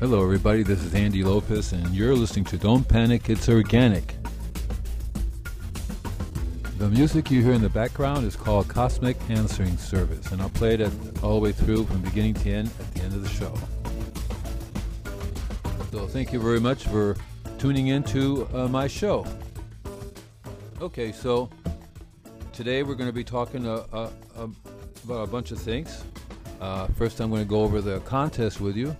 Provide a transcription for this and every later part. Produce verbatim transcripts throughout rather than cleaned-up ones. Hello everybody, this is Andy Lopez and you're listening to Don't Panic, It's Organic. The music you hear in the background is called Cosmic Answering Service, and I'll play it all the way through from beginning to end at the end of the show. So thank you very much for tuning in to uh, my show. Okay, so today we're going to be talking uh, uh, uh, about a bunch of things. Uh, first I'm going to go over the contest with you.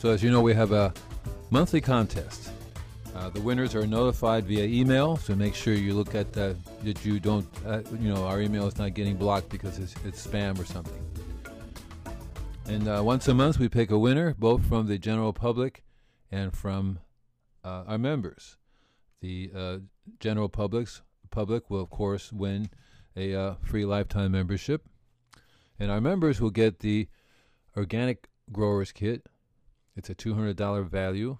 So as you know, we have a monthly contest. Uh, the winners are notified via email, so make sure you look at that, that you don't, uh, you know, our email is not getting blocked because it's, it's spam or something. And uh, once a month, we pick a winner, both from the general public and from uh, our members. The uh, general public's public will, of course, win a uh, free lifetime membership, and our members will get the Organic Growers Kit. It's a two hundred dollars value.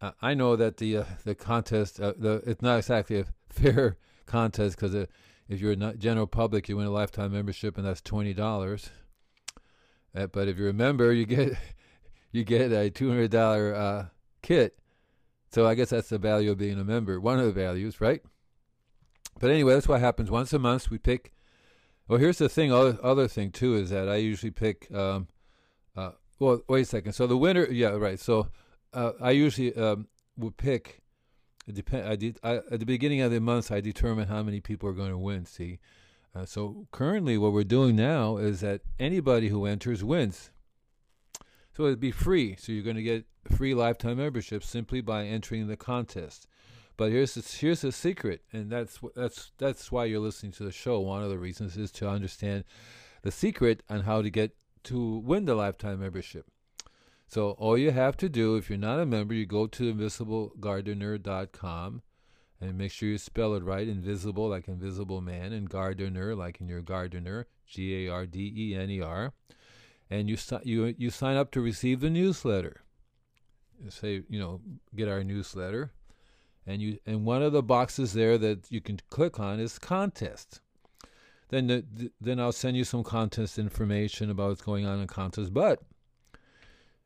Uh, I know that the uh, the contest, uh, the it's not exactly a fair contest because uh, if you're not general public, you win a lifetime membership, and that's twenty dollars. Uh, but if you're a member, you get you get a two hundred dollars uh, kit. So I guess that's the value of being a member, one of the values, right? But anyway, that's what happens once a month. We pick. Well, here's the thing. Other, other thing too is that I usually pick. Um, uh, Well, wait a second. So the winner, yeah, right. So uh, I usually um, would pick. Depend. I did I, at the beginning of the month. I determine how many people are going to win. See, uh, so currently what we're doing now is that anybody who enters wins. So it'd be free. So you're going to get free lifetime membership simply by entering the contest. But here's the, here's the secret, and that's that's that's why you're listening to the show. One of the reasons is to understand the secret on how to get to win the lifetime membership. So all you have to do, if you're not a member, you go to invisible gardener dot com and make sure you spell it right. Invisible, like invisible man, and gardener, like in your gardener, G A R D E N E R. And you you you sign up to receive the newsletter. You say, you know, get our newsletter. And you and one of the boxes there that you can click on is contest. Then the, then I'll send you some contest information about what's going on in contest. But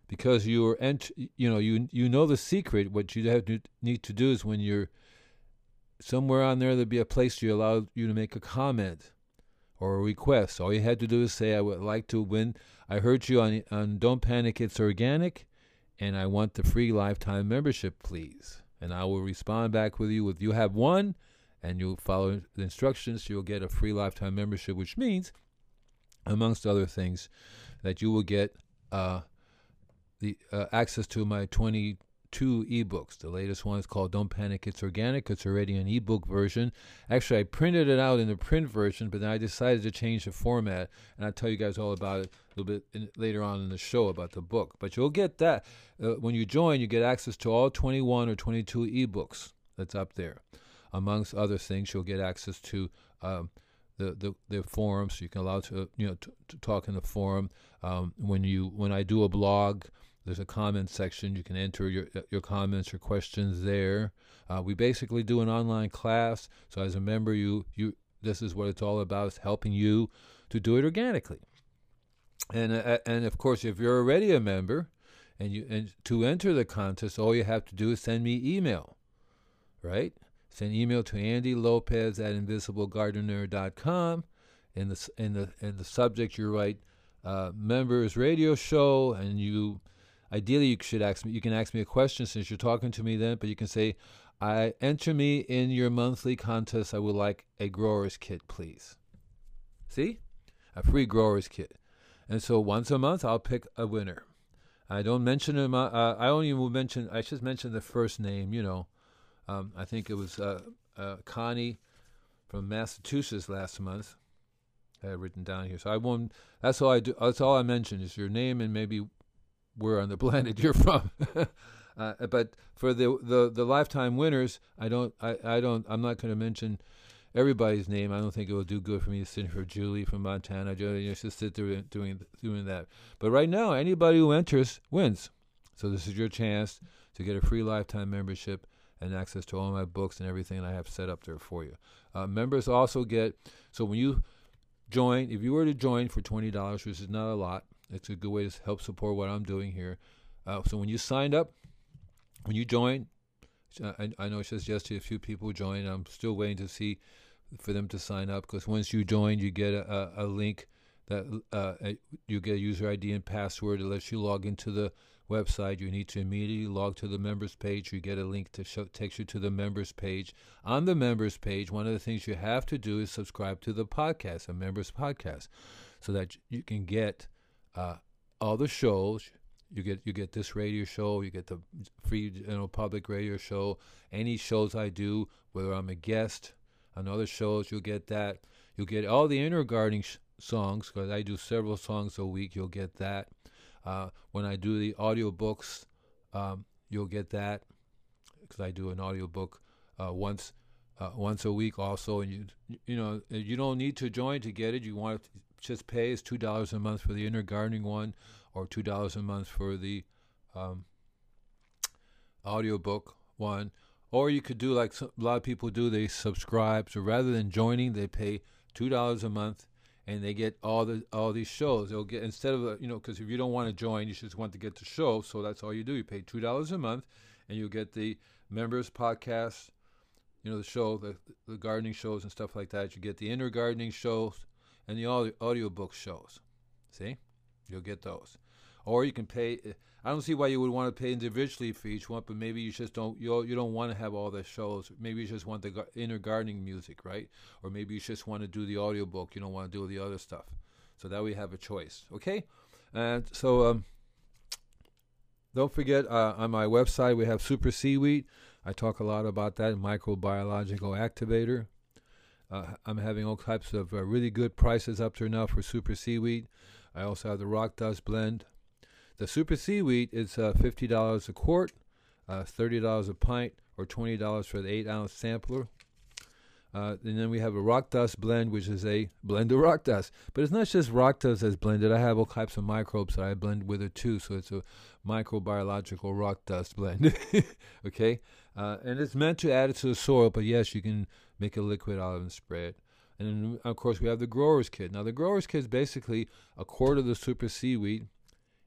because you're ent- you know you you know the secret, what you have to need to do is when you're somewhere on there, there'll be a place to allow you to make a comment or a request. All you had to do is say, "I would like to win. I heard you on on Don't Panic, It's Organic, and I want the free lifetime membership, please." And I will respond back with you with you have won. And you'll follow the instructions, you'll get a free lifetime membership, which means, amongst other things, that you will get uh, the uh, access to my twenty-two ebooks. The latest one is called Don't Panic, It's Organic. It's already an ebook version. Actually, I printed it out in the print version, but then I decided to change the format, and I'll tell you guys all about it a little bit in, later on in the show about the book. But you'll get that. Uh, when you join, you get access to all twenty-one or twenty-two ebooks that's up there. Amongst other things, you'll get access to um, the, the the forum, so you can allow to you know to, to talk in the forum. Um, when you when I do a blog, there's a comment section. You can enter your your comments or questions there. Uh, we basically do an online class. So as a member, you you this is what it's all about: is helping you to do it organically. And uh, and of course, if you're already a member, and you and to enter the contest, all you have to do is send me email, right? Send email to Andy Lopez at invisible gardener dot com, and the in the in the subject you write uh, members radio show, and you ideally you should ask me. You can ask me a question since you're talking to me then, but you can say, "I enter me in your monthly contest. I would like a grower's kit, please." See, a free grower's kit. And so once a month, I'll pick a winner. I don't mention him. Uh, I only will mention. I should mention the first name. You know, um, I think it was uh, uh, Connie from Massachusetts last month. I had written down here, so I won't. That's all I do. That's all I mention is your name and maybe where on the planet you're from. uh, but for the, the the lifetime winners, I don't. I, I don't. I'm not going to mention everybody's name. I don't think it will do good for me to sit for Julie from Montana. Julie, I should sit there doing doing that. But right now, anybody who enters wins. So this is your chance to get a free lifetime membership and access to all my books and everything I have set up there for you. Uh, members also get, so when you join, if you were to join for twenty dollars, which is not a lot, it's a good way to help support what I'm doing here. Uh, so when you signed up, when you join, I, I know it's just yesterday a few people joined. I'm still waiting to see for them to sign up, because once you join, you get a, a, a link that uh, a, you get a user I D and password that lets you log into the website. You need to immediately log to the members page. You get a link to show, takes you to the members page. On the members page, one of the things you have to do is subscribe to the podcast, a members podcast, so that you can get uh, all the shows. You get you get this radio show, you get the free you know, public radio show, any shows I do, whether I'm a guest on other shows, you'll get that. You'll get all the inner gardening sh- songs, because I do several songs a week, you'll get that. Uh, when I do the audiobooks, um, you'll get that, because I do an audiobook uh, once uh, once a week also. And you you know you don't need to join to get it. You want to just pay is two dollars a month for the inner gardening one, or two dollars a month for the um, audiobook one. Or you could do like some, a lot of people do, they subscribe. So rather than joining, they pay two dollars a month, and they get all the all these shows. They'll get, instead of, a, you know, because if you don't want to join, you just want to get the show, so that's all you do. You pay two dollars a month, and you get the members podcast, you know, the show, the, the gardening shows and stuff like that. You get the inner gardening shows and the audio, audiobook shows. See? You'll get those. Or you can pay. I don't see why you would want to pay individually for each one, but maybe you just don't. You you don't want to have all the shows. Maybe you just want the gar- inner gardening music, right? Or maybe you just want to do the audiobook. You don't want to do the other stuff. So that we have a choice, okay? And so um, don't forget uh, on my website we have Super Seaweed. I talk a lot about that microbiological activator. Uh, I'm having all types of uh, really good prices up to now for Super Seaweed. I also have the Rock Dust Blend. The Super Seaweed is uh, fifty dollars a quart, uh, thirty dollars a pint, or twenty dollars for the eight ounce sampler. Uh, and then we have a rock dust blend, which is a blend of rock dust. But it's not just rock dust that's blended. I have all types of microbes that I blend with it, too. So it's a microbiological rock dust blend. Okay? Uh, and it's meant to add it to the soil, but, yes, you can make a liquid out of it and spray it. And, then, of course, we have the grower's kit. Now, the grower's kit is basically a quart of the Super Seaweed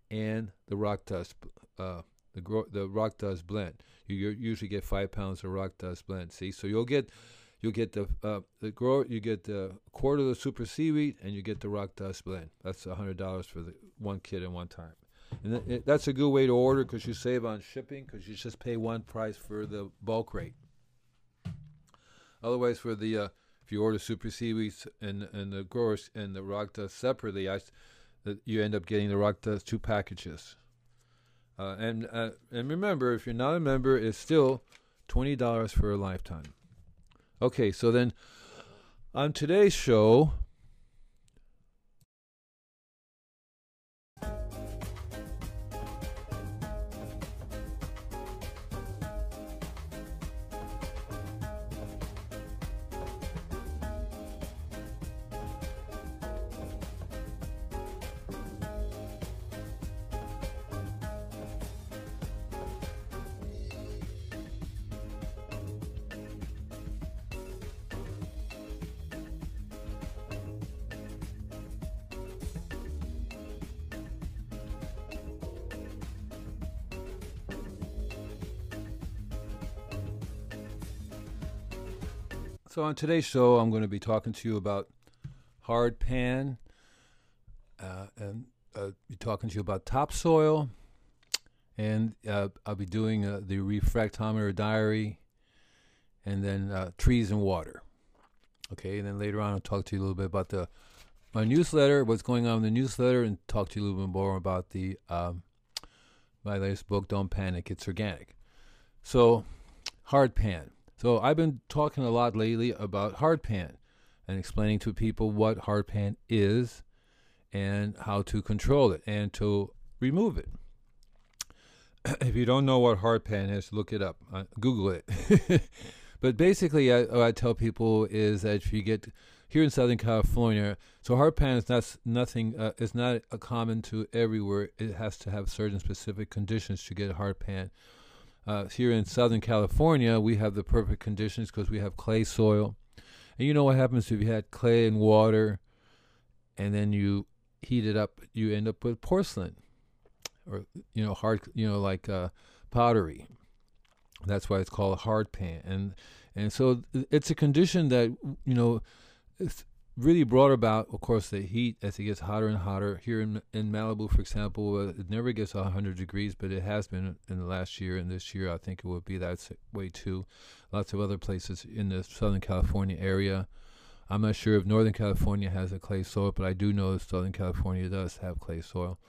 and the rock dust, uh, the gro- the rock dust blend. You, you usually get five pounds of rock dust blend. See, so you'll get, you'll get the uh, the grower, you get the quarter of the Super Seaweed, and you get the rock dust blend. That's a hundred dollars for the one kit at one time, and th- it, that's a good way to order because you save on shipping because you just pay one price for the bulk rate. Otherwise, for the uh, if you order Super Seaweeds and and the growers and the rock dust separately, I. that you end up getting the rock dust two packages. Uh, and uh, and remember, if you're not a member, it's still twenty dollars for a lifetime. Okay, so then on today's show... So on today's show, I'm going to be talking to you about hard pan, uh, and uh, be talking to you about topsoil, and uh, I'll be doing uh, the refractometer diary, and then uh, trees and water. Okay, and then later on I'll talk to you a little bit about the my newsletter, what's going on in the newsletter, and talk to you a little bit more about the um, my latest book, Don't Panic, It's Organic. So, hard pan. So I've been talking a lot lately about hard pan and explaining to people what hard pan is and how to control it and to remove it. If you don't know what hard pan is, look it up. Uh, Google it. But basically, I, what I tell people is that if you get here in Southern California, so hard pan is not nothing. Uh, it's not a common to everywhere. It has to have certain specific conditions to get hard pan. Uh, here in Southern California, we have the perfect conditions because we have clay soil, and you know what happens if you had clay and water, and then you heat it up, you end up with porcelain, or you know hard, you know like uh, pottery. That's why it's called hard pan, and and so it's a condition that you know it's really brought about, of course, the heat as it gets hotter and hotter. Here in in Malibu, for example, uh, it never gets one hundred degrees, but it has been in the last year and this year. I think it will be that way too. Lots of other places in the Southern California area. I'm not sure if Northern California has a clay soil, but I do know that Southern California does have clay soil.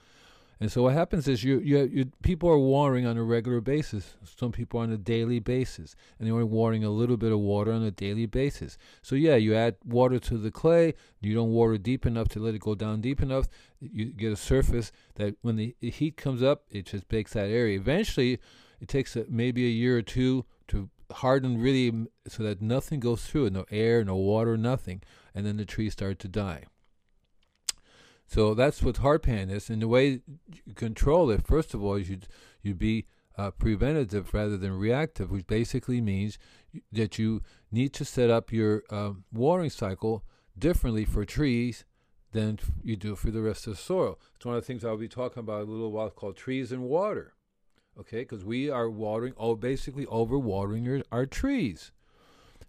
And so what happens is you, you, you people are watering on a regular basis. Some people on a daily basis, and they're only watering a little bit of water on a daily basis. So yeah, you add water to the clay. You don't water deep enough to let it go down deep enough. You get a surface that when the heat comes up, it just bakes that area. Eventually, it takes a, maybe a year or two to harden really so that nothing goes through it, no air, no water, nothing, and then the trees start to die. So that's what hard pan is, and the way you control it, first of all, is you you be uh, preventative rather than reactive, which basically means that you need to set up your uh, watering cycle differently for trees than you do for the rest of the soil. It's one of the things I'll be talking about in a little while called trees and water, okay? Because we are watering, oh, basically overwatering your, our trees.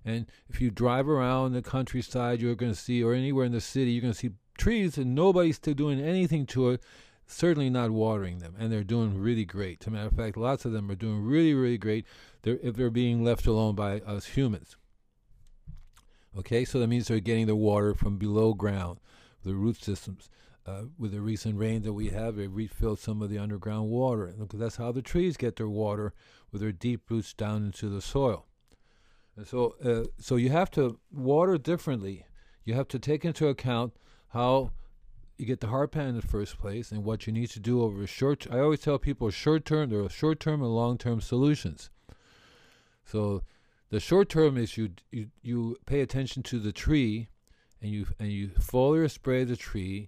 And if you drive around the countryside, you're going to see, or anywhere in the city, you're going to see trees and nobody's still doing anything to it, certainly not watering them, and they're doing really great. As a matter of fact, lots of them are doing really, really great they're, if they're being left alone by us humans. Okay, so that means they're getting the water from below ground, the root systems. Uh, with the recent rain that we have, they refilled some of the underground water, and that's how the trees get their water, with their deep roots down into the soil. And so, uh, so you have to water differently. You have to take into account how you get the hard pan in the first place, and what you need to do over a short. I always tell people short term. There are short term and long term solutions. So, the short term is you you you pay attention to the tree, and you and you foliar spray the tree,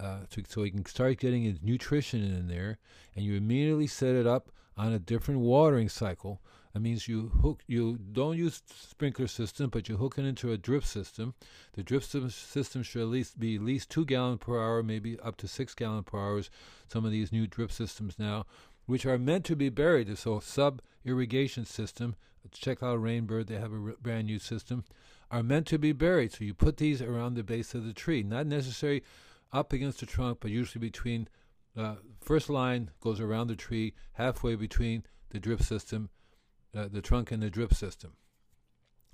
uh, to, so you can start getting its nutrition in there, and you immediately set it up on a different watering cycle. That means you hook. You don't use sprinkler system, but you hook it into a drip system. The drip system should at least be at least two gallon per hour, maybe up to six gallon per hour. Some of these new drip systems now, which are meant to be buried, so sub irrigation system. Check out Rainbird; they have a r- brand new system. Are meant to be buried, so you put these around the base of the tree, not necessarily up against the trunk, but usually between. Uh, first line goes around the tree, halfway between the drip system. Uh, the trunk and the drip system.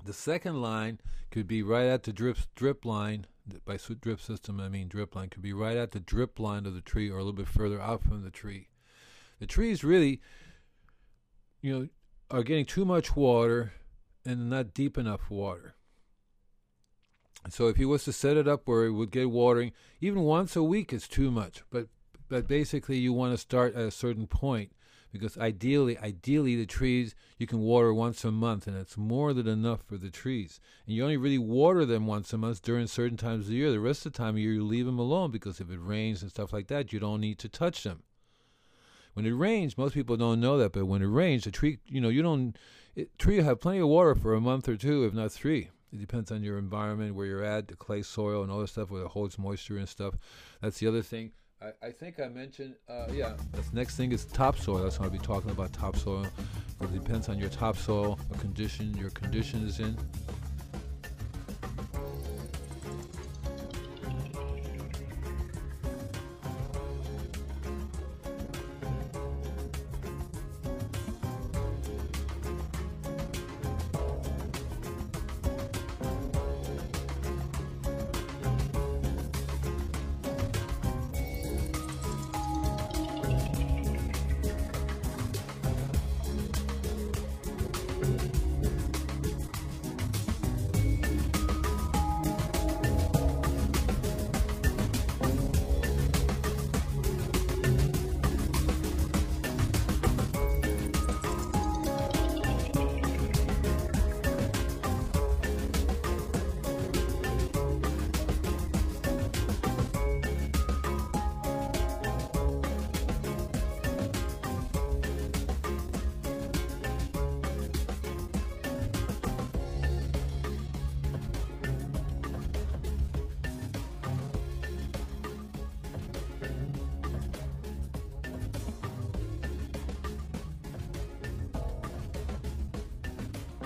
The second line could be right at the drip drip line. By drip system, I mean drip line. Could be right at the drip line of the tree, or a little bit further out from the tree. The trees really, you know, are getting too much water and not deep enough water. So if you was to set it up where it would get watering, even once a week is too much. But but basically, you want to start at a certain point. Because ideally, ideally the trees, you can water once a month, and it's more than enough for the trees. And you only really water them once a month during certain times of the year. The rest of the time of year, you leave them alone, because if it rains and stuff like that, you don't need to touch them. When it rains, most people don't know that, but when it rains, the tree, you know, you don't, it, tree have plenty of water for a month or two, if not three. It depends on your environment, where you're at, the clay soil and all that stuff, where it holds moisture and stuff. That's the other thing. I, I think I mentioned, uh, yeah, the next thing is topsoil. That's what I'll be talking about, topsoil. It depends on your topsoil, what condition your condition is in.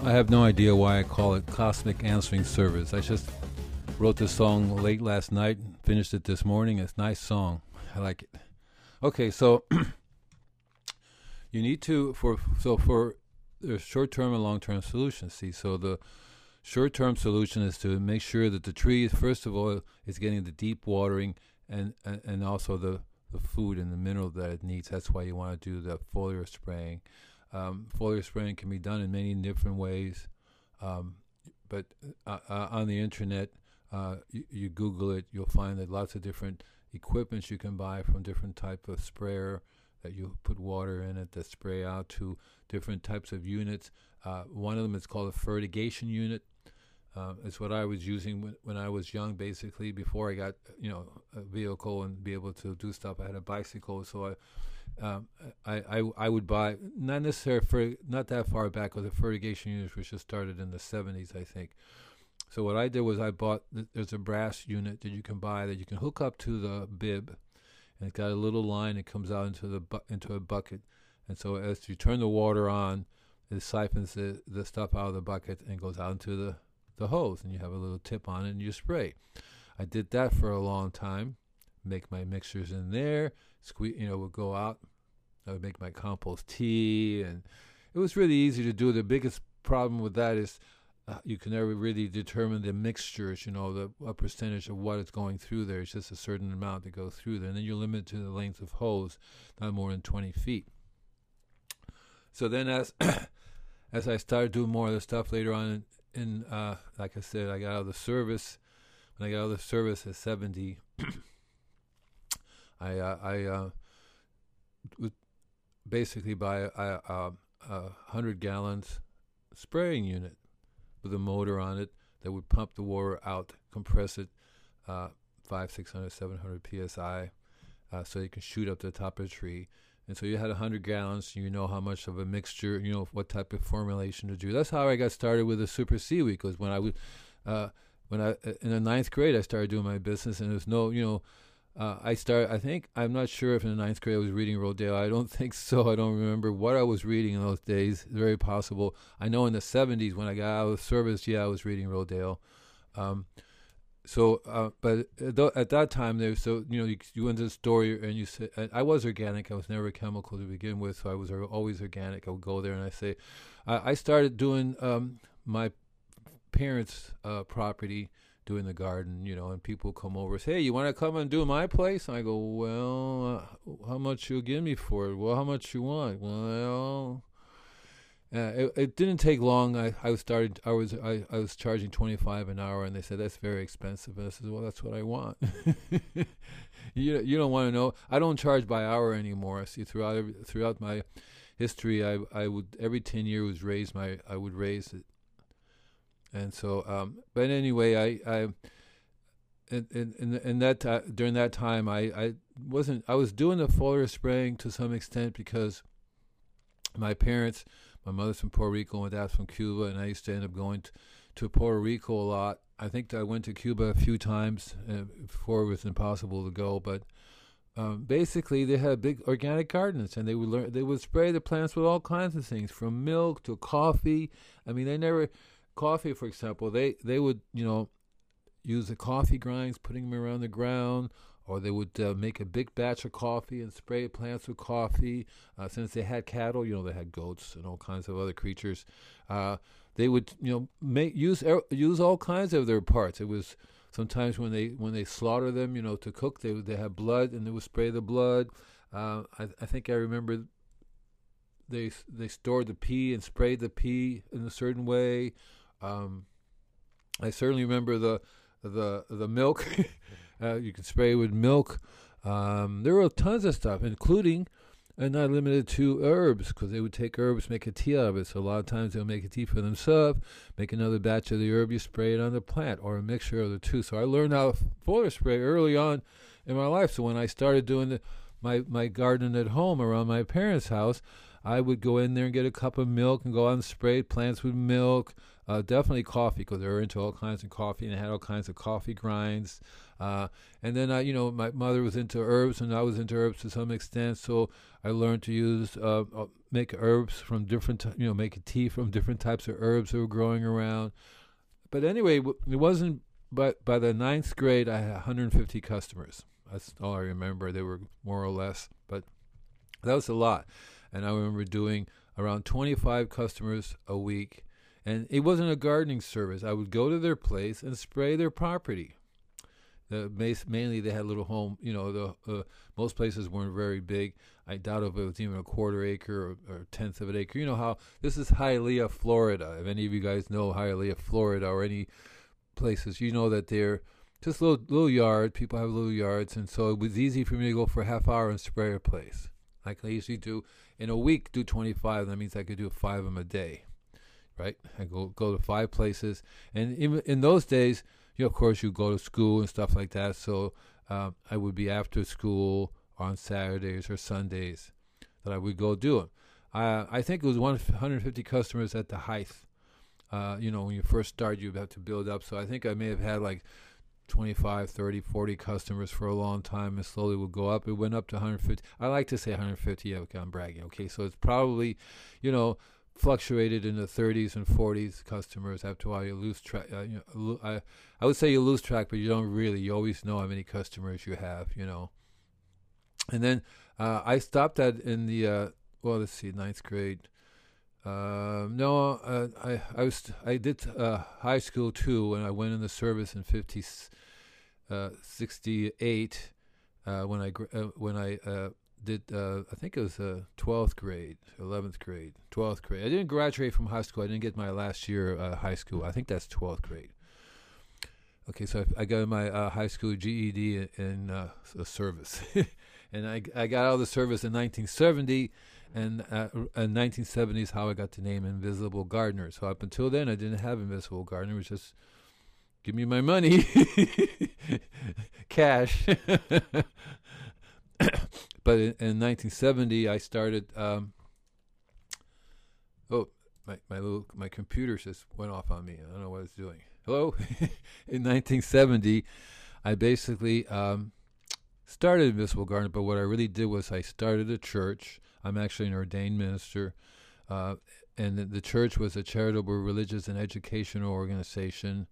I have no idea why I call it Cosmic Answering Service. I just wrote this song late last night and finished it this morning. It's a nice song. I like it. Okay, so you need to, for so for there's short-term and long-term solutions. See, so the short-term solution is to make sure that the tree, first of all, is getting the deep watering and, and, and also the, the food and the mineral that it needs. That's why you want to do the foliar spraying. Um, foliar spraying can be done in many different ways, um, but uh, uh, on the internet, uh, you, you Google it, you'll find that lots of different equipments you can buy from different type of sprayer that you put water in it that spray out to different types of units. Uh, one of them is called a fertigation unit. Uh, it's what I was using when, when I was young, basically, before I got, you know, a vehicle and be able to do stuff. I had a bicycle, so I... Um, I, I I would buy, not necessarily for, not that far back, because the fertigation units were just started in the seventies, I think. So what I did was I bought, th- there's a brass unit that you can buy that you can hook up to the bib, and it's got a little line that comes out into the bu- into a bucket. And so as you turn the water on, it siphons the, the stuff out of the bucket and goes out into the, the hose, and you have a little tip on it and you spray. I did that for a long time, make my mixtures in there. Sque- you know, would go out. I would make my compost tea, and it was really easy to do. The biggest problem with that is uh, you can never really determine the mixtures. You know, the a percentage of what is going through there. It's just a certain amount that goes through there, and then you're limited to the length of hose, not more than twenty feet. So then, as as I started doing more of the stuff later on, in, in uh, like I said, I got out of the service. When I got out of the service at seventy. I uh, I uh, would basically buy a, a, a hundred gallons spraying unit with a motor on it that would pump the water out, compress it, uh, five, six hundred, seven hundred psi, uh, so you can shoot up the top of the tree. And so you had a hundred gallons, you know how much of a mixture, you know what type of formulation to do. That's how I got started with the super seaweed, because when I would, uh, when I in the ninth grade I started doing my business, and there's no, you know. Uh, I started, I think, I'm not sure if in the ninth grade I was reading Rodale. I don't think so. I don't remember what I was reading in those days. It's very possible. I know in the seventies when I got out of service, yeah, I was reading Rodale. Um, so, uh, but at that time, there, so, you know, you, you went to the store and you said, I was organic. I was never chemical to begin with, so I was always organic. I would go there and I say, I, I started doing um, my parents' uh, property, doing the garden, you know, and people come over and say, hey, you want to come and do my place? And I go, well, uh, how much you'll give me for it? Well, how much you want? Well, uh, it, it didn't take long. I, I started, I was, I, I was charging twenty-five an hour, and they said, that's very expensive. And I said, well, that's what I want. you you don't want to know. I don't charge by hour anymore. See, throughout every, throughout my history, I I would, every ten years was raised my, I would raise it. And so, um, but anyway, I, I in, in, in that t- during that time, I, I wasn't, I was doing the foliar spraying to some extent because my parents, my mother's from Puerto Rico, my dad's from Cuba, and I used to end up going t- to Puerto Rico a lot. I think I went to Cuba a few times uh, before it was impossible to go, but um, basically they had big organic gardens, and they would learn, they would spray the plants with all kinds of things, from milk to coffee. I mean, they never... Coffee, for example, they, they would, you know, use the coffee grinds, putting them around the ground, or they would uh, make a big batch of coffee and spray plants with coffee. Uh, since they had cattle, you know, they had goats and all kinds of other creatures. Uh, they would, you know, make use er, use all kinds of their parts. It was sometimes when they when they slaughter them, you know, to cook, they would, they had blood, and they would spray the blood. Uh, I, I think I remember they they stored the pea and sprayed the pea in a certain way. Um, I certainly remember the the the milk. uh, you can spray with milk. Um, there were tons of stuff, including, and not limited to, herbs, because they would take herbs, make a tea out of it. So a lot of times they'll make a tea for themselves, make another batch of the herb, you spray it on the plant, or a mixture of the two. So I learned how to foliar spray early on in my life. So when I started doing the, my, my garden at home around my parents' house, I would go in there and get a cup of milk and go out and spray plants with milk. Uh, definitely coffee, because they were into all kinds of coffee, and they had all kinds of coffee grinds. Uh, and then, I, you know, my mother was into herbs, and I was into herbs to some extent, so I learned to use, uh, make herbs from different, you know, make tea from different types of herbs that were growing around. But anyway, it wasn't, but by the ninth grade, I had one hundred fifty customers. That's all I remember. They were more or less, but that was a lot. And I remember doing around twenty-five customers a week. And it wasn't a gardening service. I would go to their place and spray their property. The, mainly they had little home, you know, the uh, most places weren't very big. I doubt if it was even a quarter acre or, or a tenth of an acre. You know how, this is Hialeah, Florida. If any of you guys know Hialeah, Florida, or any places, you know that they're just little, little yards. People have little yards. And so it was easy for me to go for a half hour and spray a place. Like I usually do in a week, do twenty-five. That means I could do five of them a day. Right, I go go to five places, and in, in those days, you know, of course, you go to school and stuff like that. So um, I would be after school on Saturdays or Sundays that I would go do them. Uh, I think it was one hundred fifty customers at the height. Uh, you know, when you first start, you have to build up. So I think I may have had like twenty-five, thirty, forty customers for a long time, and slowly would go up. It went up to one hundred fifty. I like to say one hundred fifty. Yeah, okay, I'm bragging. Okay, so it's probably, you know, fluctuated in the thirties and forties customers. After a while, you lose track. Uh, you know, I I would say you lose track, but you don't really. You always know how many customers you have, you know. And then uh, I stopped at in the uh, well, let's see, ninth grade. Uh, no, uh, I I was I did uh, high school too, and I went in the service in fifty uh, sixty-eight uh, when I uh, when I. Uh, did uh, I think it was uh, twelfth grade, eleventh grade, twelfth grade. I didn't graduate from high school. I didn't get my last year uh, high school. I think that's twelfth grade. Okay, so I, I got my uh, high school G E D in uh, a service, and I, I got out of the service in nineteen seventy, and uh, in nineteen seventy is how I got the name Invisible Gardener. So up until then, I didn't have Invisible Gardener. It was just, give me my money, cash. But in, in nineteen seventy, I started. Um, oh, my my little my computer just went off on me. I don't know what it's doing. Hello. In nineteen seventy, I basically um, started Invisible Gardener. But what I really did was I started a church. I'm actually an ordained minister, uh, and the, the church was a charitable, religious, and educational organization.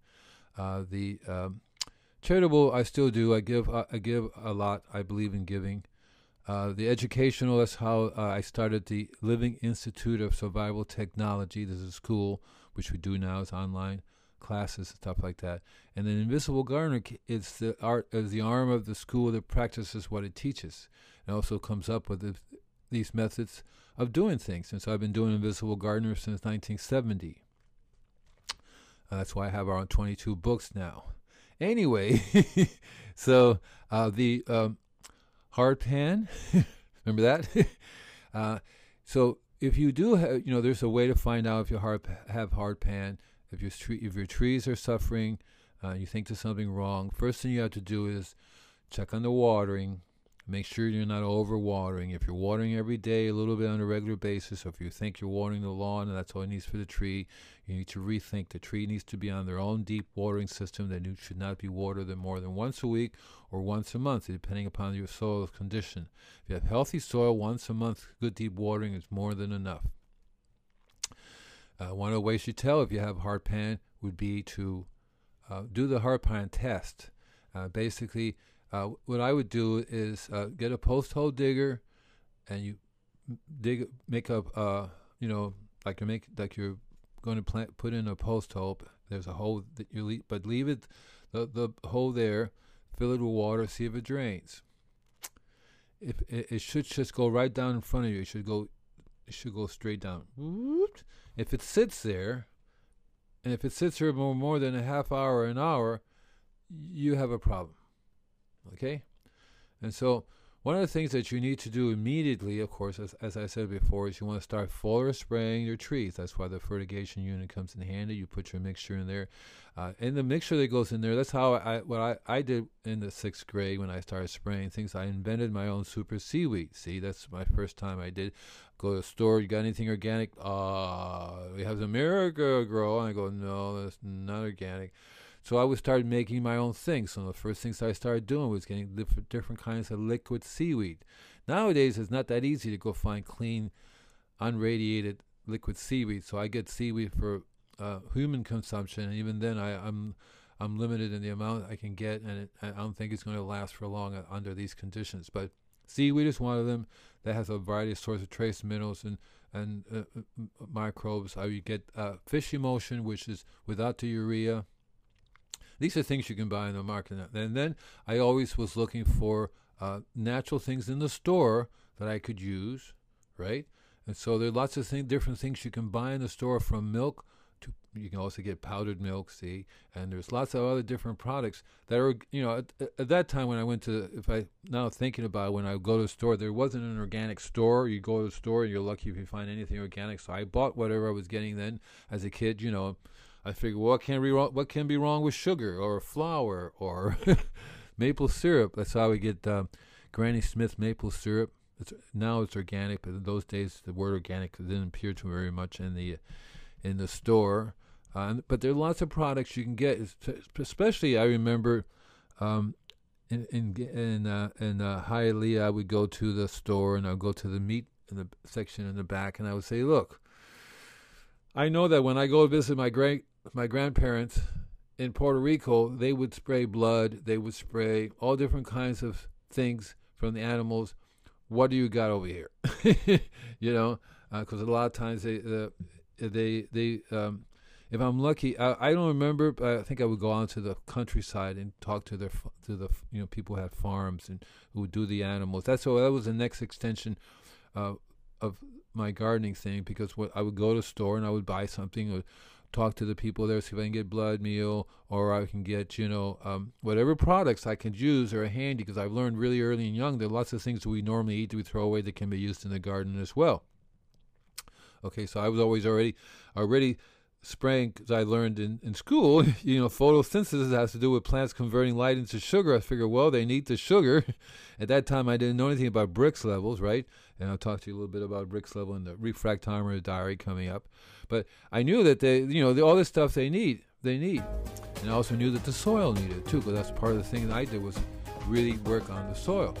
Uh, the um, charitable, I still do. I give. Uh, I give a lot. I believe in giving. Uh, the educational, that's how uh, I started the Living Institute of Survival Technology. This is a school, which we do now, is online classes and stuff like that. And then Invisible Gardener is the, art, is the arm of the school that practices what it teaches. And also comes up with the, these methods of doing things. And so I've been doing Invisible Gardener since nineteen seventy. Uh, that's why I have around twenty-two books now. Anyway, so uh, the... Um, hard pan, remember that? uh, so if you do, ha- you know, there's a way to find out if you hard pa- have hard pan. If your tre- if your trees are suffering, uh, you think there's something wrong. First thing you have to do is check on the watering. Make sure you're not overwatering. If you're watering every day, a little bit on a regular basis, or if you think you're watering the lawn and that's all it needs for the tree, you need to rethink. The tree needs to be on their own deep watering system. They should not be watered more than once a week or once a month, depending upon your soil condition. If you have healthy soil, once a month, good deep watering is more than enough. Uh, one of the ways you tell if you have hard pan would be to uh, do the hard pan test. Uh, basically, Uh, what I would do is uh, get a post hole digger, and you dig, make up, uh, you know, like you make, like you're going to plant, put in a post hole. There's a hole that you leave, but leave it, the the hole there, fill it with water, see if it drains. If it, it should just go right down in front of you, it should go, it should go straight down. If it sits there, and if it sits there more, more than a half hour or an hour, you have a problem. Okay, and so one of the things that you need to do immediately, of course, as, as I said before, is you want to start foliar spraying your trees. That's why the fertigation unit comes in handy. You put your mixture in there, uh, and the mixture that goes in there, that's how I what I, I did in the sixth grade when I started spraying things. I invented my own super seaweed. See, that's my first time I did. Go to the store, you got anything organic? Uh, we have the Miracle-Gro. And I go, no, that's not organic. So I would start making my own things. So the first things I started doing was getting different, different kinds of liquid seaweed. Nowadays, it's not that easy to go find clean, unradiated liquid seaweed. So I get seaweed for uh, human consumption, and even then, I, I'm I'm limited in the amount I can get, and it, I don't think it's going to last for long under these conditions. But seaweed is one of them that has a variety of sorts of trace minerals and and uh, microbes. Uh, you get uh, fish emulsion, which is without the urea. These are things you can buy in the market. And then I always was looking for uh, natural things in the store that I could use, right? And so there are lots of thing, different things you can buy in the store, from milk to, you can also get powdered milk, see? And there's lots of other different products that are, you know, at, at that time when I went to, if I, now thinking about it, when I would go to a store, there wasn't an organic store. You go to a store and you're lucky if you find anything organic. So I bought whatever I was getting then as a kid, you know. I figured, well, what can be wrong, what can be wrong with sugar or flour or maple syrup? That's how we get um, Granny Smith maple syrup. It's, now it's organic, but in those days the word organic didn't appear to very much in the in the store. Uh, but there are lots of products you can get. It's, especially, I remember um, in in in, uh, in uh, Hialeah, I would go to the store and I would go to the meat in the section in the back, and I would say, look, I know that when I go visit my great my grandparents in Puerto Rico, they would spray blood, they would spray all different kinds of things from the animals. What do you got over here? You know, because uh, a lot of times they, uh, they, they. Um, if I'm lucky, I, I don't remember, but I think I would go out to the countryside and talk to their, to the, you know, people who had farms and who would do the animals. That's so that was the next extension uh, of my gardening thing, because what, I would go to a store and I would buy something or talk to the people there, see if I can get blood meal, or I can get, you know, um, whatever products I can use are handy, because I've learned really early and young there are lots of things that we normally eat that we throw away that can be used in the garden as well. Okay, so I was always already already spraying, because I learned in, in school, you know, photosynthesis has to do with plants converting light into sugar. I figured, well, they need the sugar. At that time, I didn't know anything about Brix levels, right? And I'll talk to you a little bit about Brix level and the refractometer diary coming up. But I knew that they, you know, the, all this stuff they need, they need. And I also knew that the soil needed it too, because that's part of the thing that I did was really work on the soil.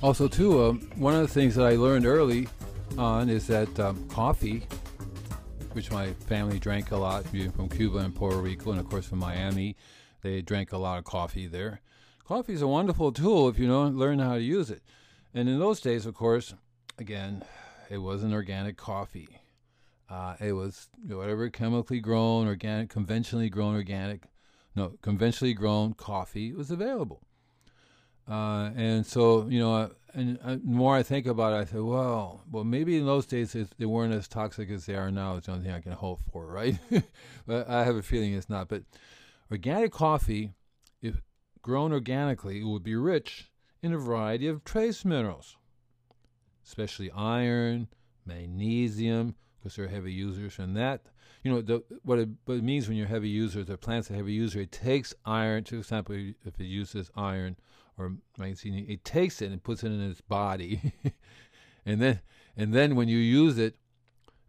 Also, too, um, one of the things that I learned early on is that um, coffee, which my family drank a lot, being from Cuba and Puerto Rico, and of course from Miami, they drank a lot of coffee there. Coffee is a wonderful tool if you know learn how to use it. And in those days, of course, again, it wasn't organic coffee. Uh, it was whatever chemically grown, organic, conventionally grown, organic, no, conventionally grown coffee was available. Uh, and so, you know, uh, and uh, the more I think about it, I say, well, well, maybe in those days it, they weren't as toxic as they are now. It's the only thing I can hope for, right? But I have a feeling it's not. But organic coffee, if grown organically, it would be rich in a variety of trace minerals, especially iron, magnesium, because they're heavy users. And that, you know, the, what, it, what it means when you're a heavy user, the plant's a heavy user, it takes iron. For example, if it uses iron or magnesium, it takes it and puts it in its body, and then and then when you use it,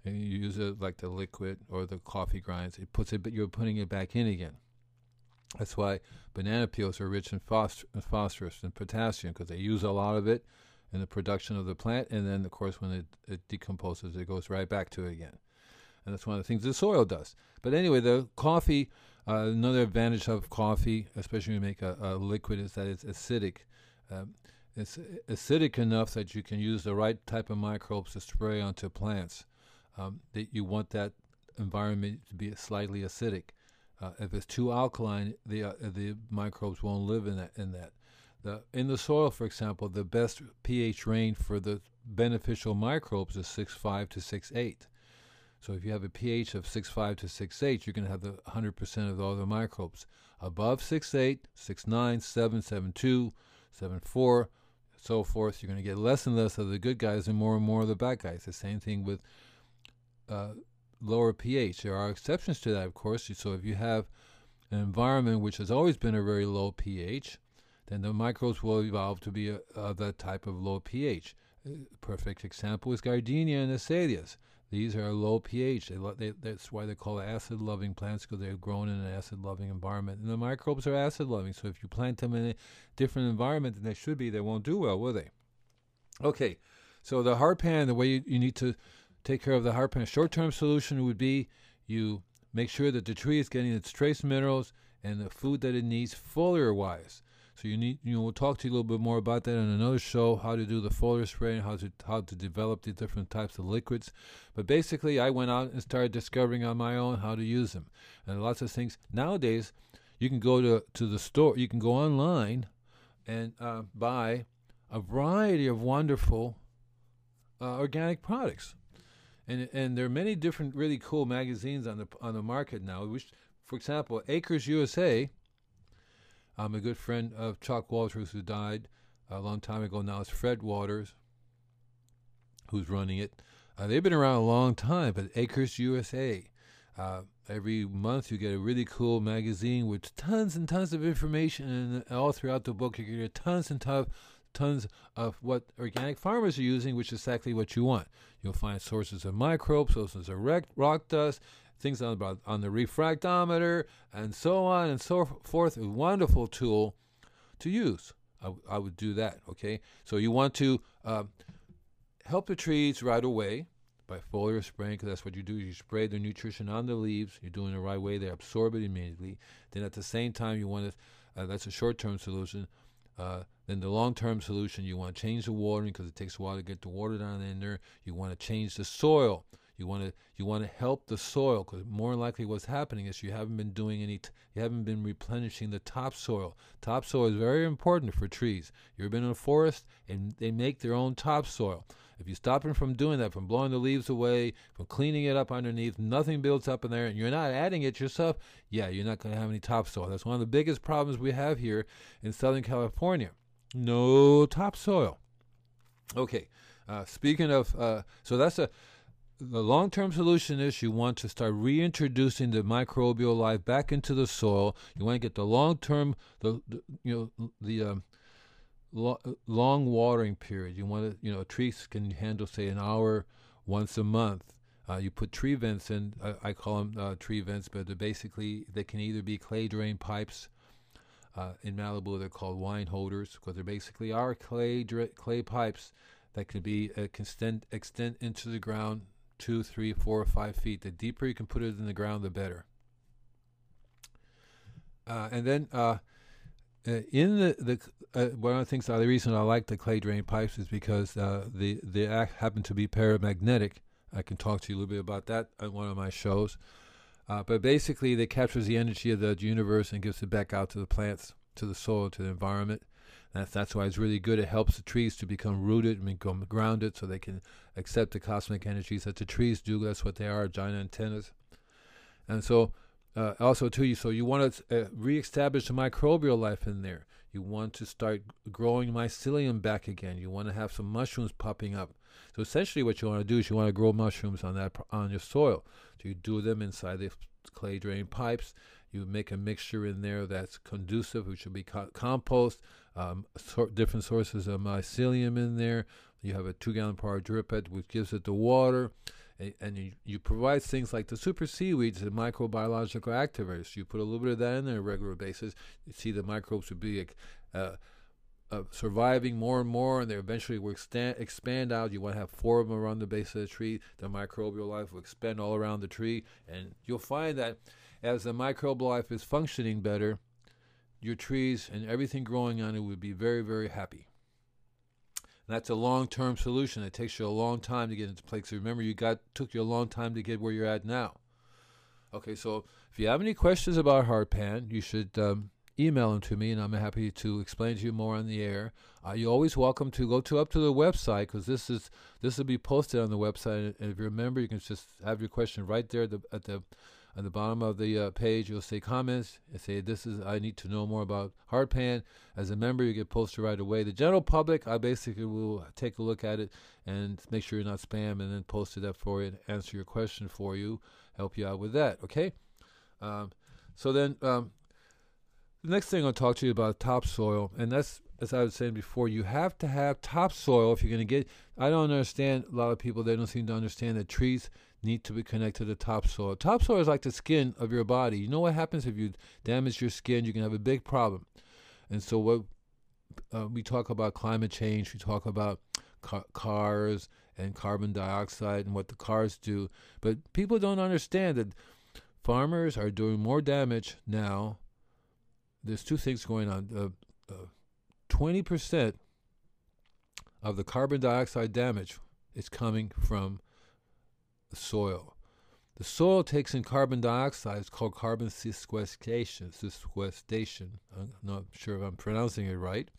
and you use it like the liquid or the coffee grinds, it puts it, but you're putting it back in again. That's why banana peels are rich in phos- phosphorus and potassium, because they use a lot of it in the production of the plant, and then, of course, when it, it decomposes, it goes right back to it again. And that's one of the things the soil does. But anyway, the coffee, uh, another advantage of coffee, especially when you make a, a liquid, is that it's acidic. Um, it's acidic enough that you can use the right type of microbes to spray onto plants. Um, that you want that environment to be slightly acidic. Uh, if it's too alkaline, the uh, the microbes won't live in that. In that, the in the soil, for example, the best pH range for the beneficial microbes is six point five to six point eight. So if you have a pH of six point five to six point eight, you're going to have the one hundred percent of all the microbes. Above six point eight, six point nine, seven, seven point two, seven point four, so forth, you're going to get less and less of the good guys and more and more of the bad guys. The same thing with uh, lower pH. There are exceptions to that, of course. So if you have an environment which has always been a very low pH, then the microbes will evolve to be of that type of low pH. A perfect example is gardenia and azaleas. These are low pH. They lo- they, that's why they're called acid-loving plants, because they're grown in an acid-loving environment. And the microbes are acid-loving, so if you plant them in a different environment than they should be, they won't do well, will they? Okay, so the hardpan, the way you, you need to take care of the hardpan, a short-term solution would be you make sure that the tree is getting its trace minerals and the food that it needs foliar-wise. So you need, you know, we'll talk to you a little bit more about that in another show, how to do the foliar spray and how to how to develop the different types of liquids. But basically, I went out and started discovering on my own how to use them. And lots of things. Nowadays, you can go to, to the store, you can go online and uh, buy a variety of wonderful uh, organic products. And and there are many different really cool magazines on the on the market now. Which, for example, Acres U S A. I'm a good friend of Chuck Walters, who died a long time ago now. It's Fred Waters who's running it. Uh, they've been around a long time, but Acres U S A. Uh, every month you get a really cool magazine with tons and tons of information, and all throughout the book you get tons and tons, tons of what organic farmers are using, which is exactly what you want. You'll find sources of microbes, sources of rock dust, things on about on the refractometer, and so on and so forth. A wonderful tool to use. I, w- I would do that, okay? So you want to uh, help the trees right away by foliar spraying, because that's what you do. You spray the nutrition on the leaves. You're doing it the right way. They absorb it immediately. Then at the same time, you want to, uh, that's a short-term solution. Uh, then the long-term solution, you want to change the watering, because it takes a while to get the water down in there. You want to change the soil. You want to you want to help the soil, because more likely what's happening is you haven't been doing any t- you haven't been replenishing the topsoil. Topsoil is very important for trees. You've been in a forest and they make their own topsoil. If you stop them from doing that, from blowing the leaves away, from cleaning it up underneath, nothing builds up in there, and you're not adding it yourself, yeah, you're not going to have any topsoil. That's one of the biggest problems we have here in Southern California. No topsoil. Okay, uh, speaking of uh, so that's a. The long-term solution is you want to start reintroducing the microbial life back into the soil. You want to get the long-term, the, the you know the um, lo- long watering period. You want to, you know, trees can handle say an hour once a month. Uh, you put tree vents in. Uh, I call them uh, tree vents, but they're basically they can either be clay drain pipes. Uh, in Malibu, they're called wine holders, because they basically are clay dra- clay pipes that can be uh, can extend extend into the ground. Two, three, four, five feet. The deeper you can put it in the ground, the better. Uh, and then, uh, in the the uh, one of the things, uh, the reason I like the clay drain pipes is because uh, the they happen to be paramagnetic. I can talk to you a little bit about that on one of my shows. Uh, but basically, they captures the energy of the universe and gives it back out to the plants, to the soil, to the environment. That's, that's why it's really good. It helps the trees to become rooted and become grounded so they can accept the cosmic energies that the trees do. That's what they are, giant antennas. And so uh, also, too, so you want to uh, reestablish the microbial life in there. You want to start growing mycelium back again. You want to have some mushrooms popping up. So essentially what you want to do is you want to grow mushrooms on that on your soil. So you do them inside the clay drain pipes. You make a mixture in there that's conducive, which should be co- compost, um, so different sources of mycelium in there. You have a two-gallon per hour drip head, which gives it the water. and you, you provide things like the super seaweeds and microbiological activators. You put a little bit of that in there on a regular basis. You see the microbes would be uh, uh, surviving more and more, and they eventually will extend, expand out. You want to have four of them around the base of the tree. The microbial life will expand all around the tree, and you'll find that as the microbial life is functioning better, your trees and everything growing on it would be very, very happy. And that's a long-term solution. It takes you a long time to get into place. Remember, you got took you a long time to get where you're at now. Okay, so if you have any questions about hardpan, you should um, email them to me, and I'm happy to explain to you more on the air. Uh, you're always welcome to go to up to the website, because this is this will be posted on the website. And if you remember, you can just have your question right there at the at the at the bottom of the uh, page. You'll say comments and say, this is, I need to know more about hardpan. As a member, you get posted right away. The general public, I basically will take a look at it and make sure you're not spam, and then post it up for you and answer your question for you, help you out with that, okay? Um, so then um, the next thing I'll talk to you about topsoil, and that's, as I was saying before, you have to have topsoil if you're going to get, I don't understand, a lot of people, they don't seem to understand that trees need to be connected to topsoil. Topsoil is like the skin of your body. You know what happens if you damage your skin? You can have a big problem. And so what uh, we talk about climate change, we talk about ca- cars and carbon dioxide and what the cars do, but people don't understand that farmers are doing more damage now. There's two things going on. Uh, uh, twenty percent of the carbon dioxide damage is coming from the soil. The soil takes in carbon dioxide. It's called carbon sequestration. Sequestration. I'm not sure if I'm pronouncing it right.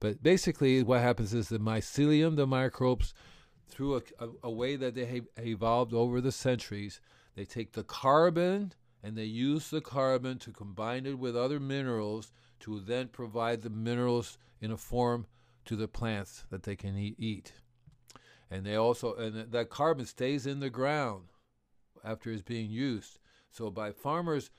But basically what happens is the mycelium, the microbes, through a, a, a way that they have evolved over the centuries, they take the carbon and they use the carbon to combine it with other minerals to then provide the minerals in a form to the plants that they can e- eat. And they also, and that carbon stays in the ground after it's being used. So by farmers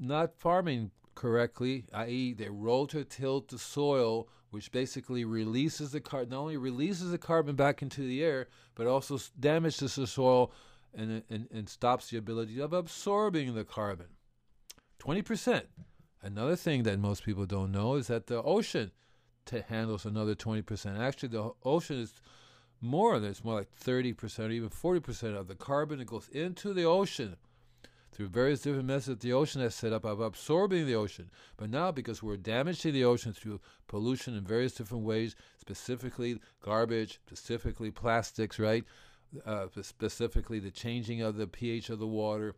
not farming correctly, that is they rototilt the soil, which basically releases the carbon, not only releases the carbon back into the air, but also damages the soil and, and, and stops the ability of absorbing the carbon. twenty percent. Another thing that most people don't know is that the ocean t- handles another twenty percent. Actually, the ocean is more than, it's more like thirty percent or even forty percent of the carbon that goes into the ocean through various different methods the ocean has set up of absorbing the ocean. But now, because we're damaging the ocean through pollution in various different ways, specifically garbage, specifically plastics, right? Uh, specifically the changing of the pH of the water,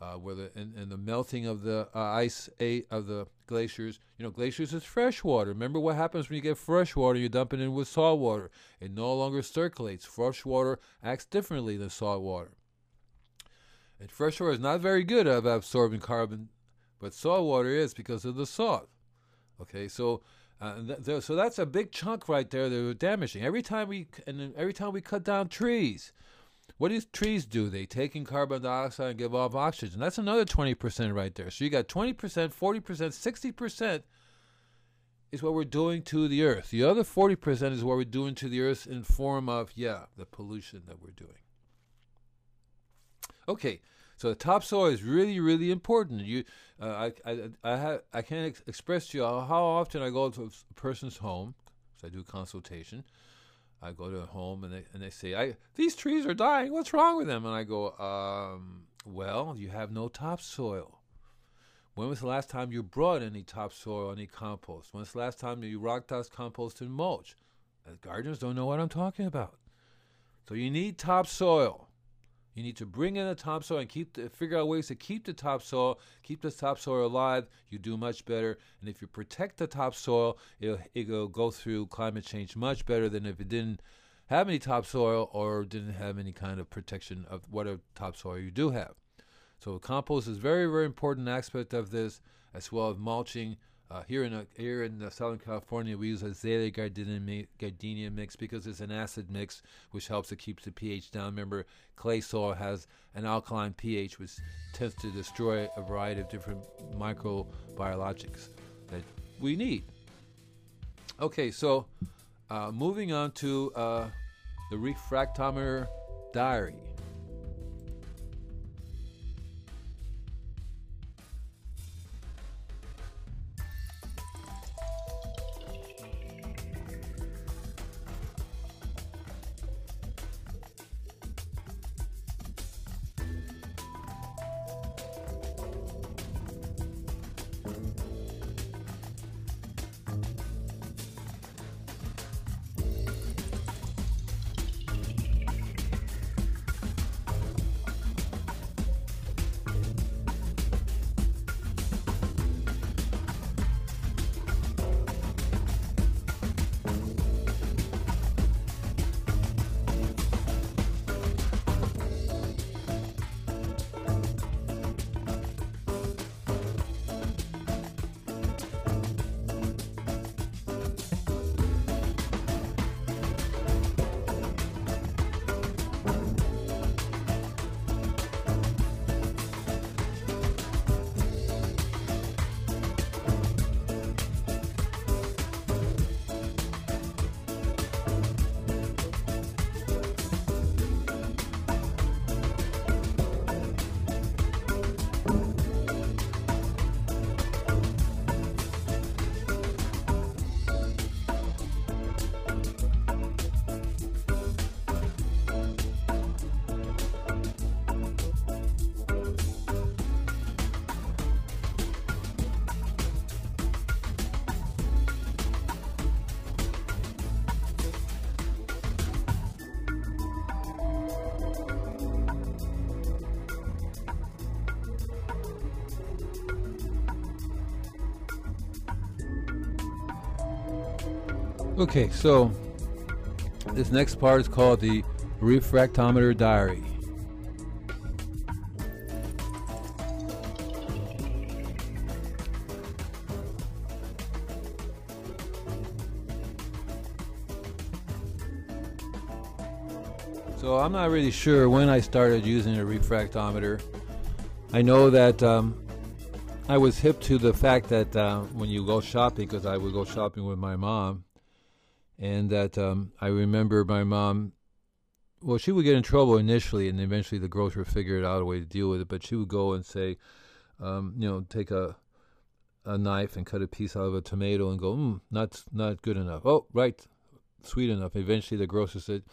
uh, where the, and, and the melting of the uh, ice a, of the glaciers. You know, glaciers is fresh water. Remember what happens when you get fresh water, you dump it in with salt water. It no longer circulates. Fresh water acts differently than salt water. And fresh water is not very good at absorbing carbon, but salt water is because of the salt. Okay, so uh, th- th- so that's a big chunk right there that we're damaging. Every time we and then every time we cut down trees, what do trees do? They take in carbon dioxide and give off oxygen. That's another twenty percent right there. So you got twenty percent, forty percent, sixty percent is what we're doing to the earth. The other forty percent is what we're doing to the earth in form of, yeah, the pollution that we're doing. Okay, so the topsoil is really, really important. You, uh, I, I, I, have, I can't ex- express to you how often I go to a person's home, because I do consultation. I go to a home and they, and they say, I, these trees are dying. What's wrong with them? And I go, um, well, you have no topsoil. When was the last time you brought any topsoil, any compost? When was the last time you rock dust, compost, and mulch? The gardeners don't know what I'm talking about. So you need topsoil. You need to bring in the topsoil and keep the, figure out ways to keep the topsoil, keep the topsoil alive. You do much better. And if you protect the topsoil, it'll, it'll go through climate change much better than if it didn't have any topsoil or didn't have any kind of protection of whatever topsoil you do have. So compost is very, very important aspect of this, as well as mulching. Uh, here in uh, here in uh, Southern California, we use azalea gardenia, mi- gardenia mix because it's an acid mix, which helps to keep the pH down. Remember, clay soil has an alkaline pH, which tends to destroy a variety of different microbiologics that we need. Okay, so uh, moving on to uh, the refractometer diary. Okay, so this next part is called the Refractometer Diary. So I'm not really sure when I started using a refractometer. I know that um, I was hip to the fact that uh, when you go shopping, because I would go shopping with my mom, and that um, I remember my mom, well, she would get in trouble initially, and eventually the grocer figured out a way to deal with it, but she would go and say, um, you know, take a a knife and cut a piece out of a tomato and go, hmm, not, not good enough. Oh, right, sweet enough. Eventually the grocer said,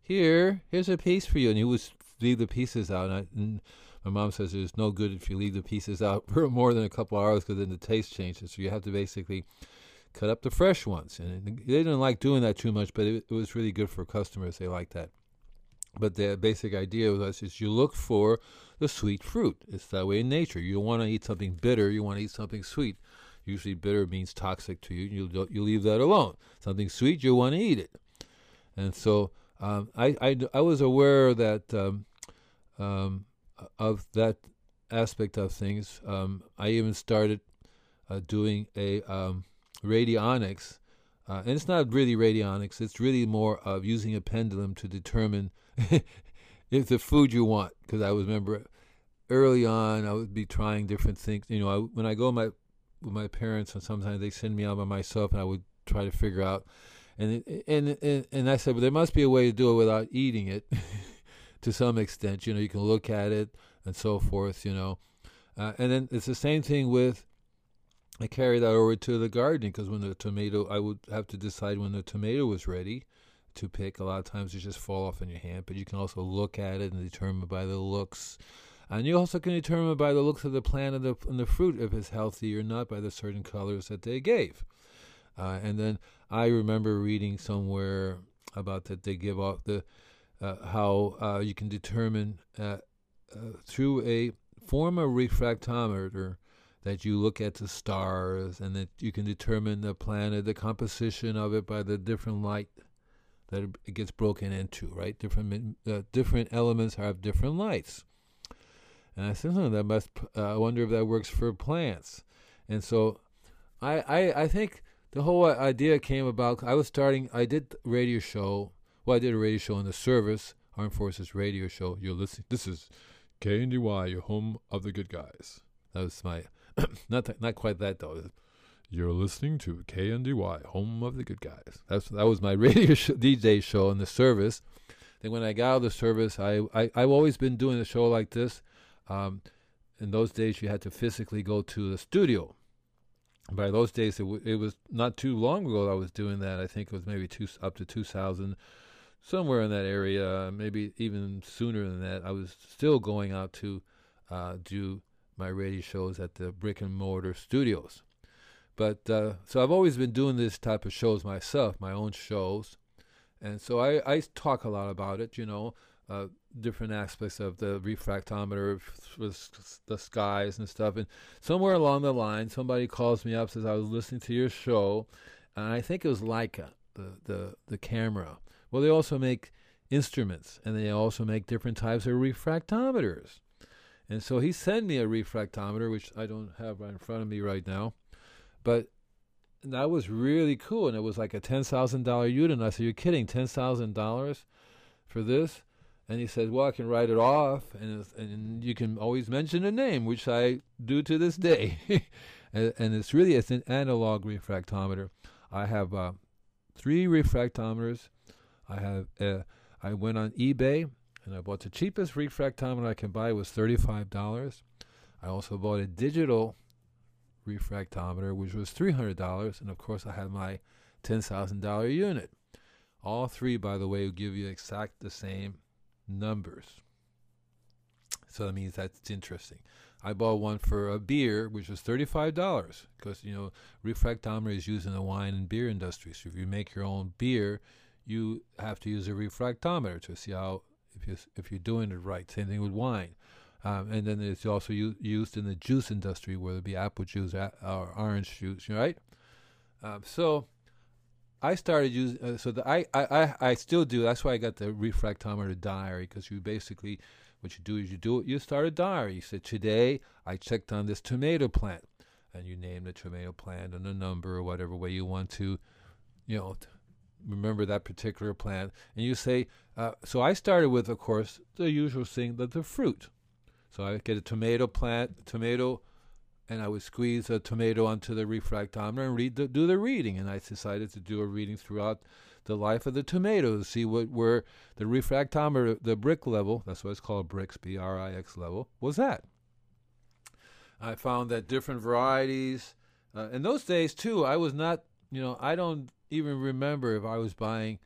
Here, here's a piece for you. And he would leave the pieces out. And, I, and my mom says it's no good if you leave the pieces out for more than a couple of hours because then the taste changes. So you have to basically cut up the fresh ones. And they didn't like doing that too much, but it, it was really good for customers. They liked that. But the basic idea was is you look for the sweet fruit. It's that way in nature. You don't want to eat something bitter. You want to eat something sweet. Usually bitter means toxic to you. You, don't, you leave that alone. Something sweet, you want to eat it. And so... Um, I, I, I was aware that um, um, of that aspect of things. Um, I even started uh, doing a um, radionics, uh, and it's not really radionics. It's really more of using a pendulum to determine if the food you want. Because I was, remember early on, I would be trying different things. You know, I, when I go with my, with my parents, and sometimes they send me out by myself, and I would try to figure out. And, and and and I said, well, there must be a way to do it without eating it, to some extent. You know, you can look at it and so forth. You know, uh, and then it's the same thing with. I carry that over to the gardening because when the tomato, I would have to decide when the tomato was ready to pick. A lot of times it just fall off in your hand, but you can also look at it and determine by the looks, and you also can determine by the looks of the plant and the and the fruit if it's healthy or not by the certain colors that they gave. Uh, and then I remember reading somewhere about that they give off the uh, how uh, you can determine uh, uh, through a form of refractometer that you look at the stars and that you can determine the planet, the composition of it by the different light that it gets broken into, right? Different uh, different elements have different lights. And I said, oh, that must, uh, I wonder if that works for plants. And so I I, I think... The whole idea came about, I was starting, I did radio show, well, I did a radio show in the service, Armed Forces Radio Show. You're listening, this is K N D Y, your home of the good guys. That was my, not th- not quite that though. You're listening to K N D Y, home of the good guys. That's That was my radio show, D J show in the service. Then when I got out of the service, I, I, I've always been doing a show like this. Um, in those days, you had to physically go to the studio. By those days, it, w- it was not too long ago I was doing that. I think it was maybe two, up to two thousand, somewhere in that area, maybe even sooner than that. I was still going out to uh, do my radio shows at the brick-and-mortar studios. But uh, so I've always been doing this type of shows myself, my own shows. And so I, I talk a lot about it, you know, uh, different aspects of the refractometer, the skies and stuff. And somewhere along the line, somebody calls me up, says, I was listening to your show, and I think it was Leica, the, the, the camera. Well, they also make instruments, and they also make different types of refractometers. And so he sent me a refractometer, which I don't have right in front of me right now. But that was really cool, and it was like a ten thousand dollars unit. And I said, you're kidding, ten thousand dollars for this? And he said, well, I can write it off, and and you can always mention a name, which I do to this day. and, and it's really it's an analog refractometer. I have uh, three refractometers. I have uh, I went on eBay, and I bought the cheapest refractometer I can buy. It was thirty-five dollars. I also bought a digital refractometer, which was three hundred dollars. And, of course, I had my ten thousand dollars unit. All three, by the way, will give you exact the same numbers. So that means that's interesting. I bought one for a beer, which was thirty-five dollars, because, you know, refractometer is used in the wine and beer industry. So if you make your own beer, you have to use a refractometer to see how if you if you're doing it right. Same thing with wine, um, and then it's also u- used in the juice industry, whether it be apple juice or orange juice, right? Um, so I started using, uh, so the, I, I, I still do, that's why I got the refractometer diary, because you basically, what you do is you do you start a diary. You say, today I checked on this tomato plant, and you name the tomato plant and a number or whatever way you want to, you know, remember that particular plant. And you say, uh, so I started with, of course, the usual thing, the, the fruit. So I get a tomato plant, tomato, and I would squeeze a tomato onto the refractometer and read the, do the reading. And I decided to do a reading throughout the life of the tomatoes, see what where the refractometer, the brick level, that's why it's called bricks, B R I X level, was at. I found that different varieties, uh, in those days too, I was not, you know, I don't even remember if I was buying,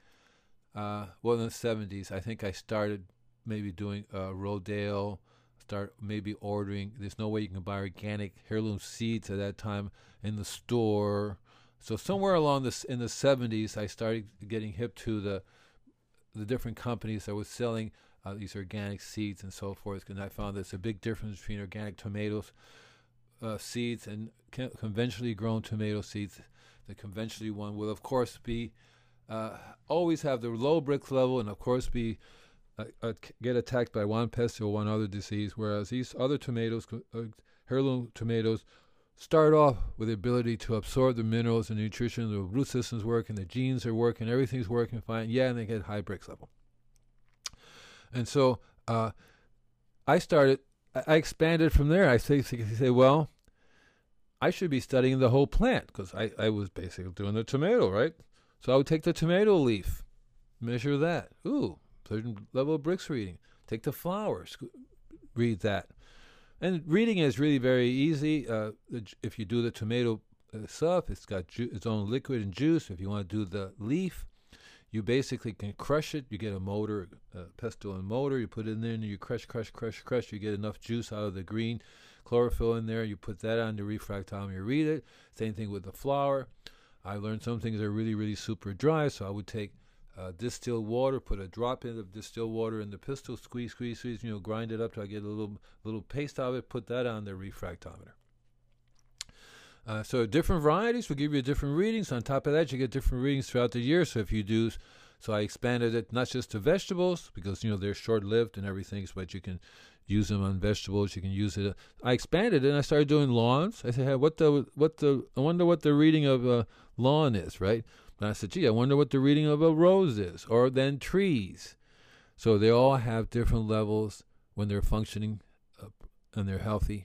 uh, well, in the seventies, I think I started maybe doing uh, Rodale, start maybe ordering. There's no way you can buy organic heirloom seeds at that time in the store. So somewhere along this in the seventies, I started getting hip to the the different companies that were selling uh, these organic seeds and so forth. And I found there's a big difference between organic tomatoes uh, seeds and con- conventionally grown tomato seeds. The conventionally one will, of course, be uh, always have the low brick level, and of course be Uh, uh, get attacked by one pest or one other disease, whereas these other tomatoes, uh, heirloom tomatoes, start off with the ability to absorb the minerals and nutrition. The root systems work, and the genes are working, everything's working fine. Yeah, and they get high bricks level. And so uh, I started, I expanded from there. I say, say, well, I should be studying the whole plant, because I, I was basically doing the tomato, right? So I would take the tomato leaf, measure that. Ooh. Certain level of bricks reading. Take the flowers, sc- read that. And reading is really very easy. Uh, if you do the tomato uh, stuff, it's got ju- its own liquid and juice. If you want to do the leaf, you basically can crush it. You get a motor, uh, pestle and motor. You put it in there and you crush, crush, crush, crush. You get enough juice out of the green chlorophyll in there. You put that on the refractometer, you read it. Same thing with the flower. I learned some things are really, really super dry, so I would take Uh, distilled water, put a drop in of distilled water in the pistol, squeeze, squeeze, squeeze, you know, grind it up till I get a little little paste out of it, put that on the refractometer. Uh, so different varieties will give you different readings. On top of that, you get different readings throughout the year. So if you do, so I expanded it not just to vegetables, because, you know, they're short-lived and everything, but you can use them on vegetables, you can use it. I expanded it and I started doing lawns. I said, hey, what the, what the, I wonder what the reading of a lawn is, right? And I said, gee, I wonder what the reading of a rose is, or then trees. So they all have different levels when they're functioning and they're healthy,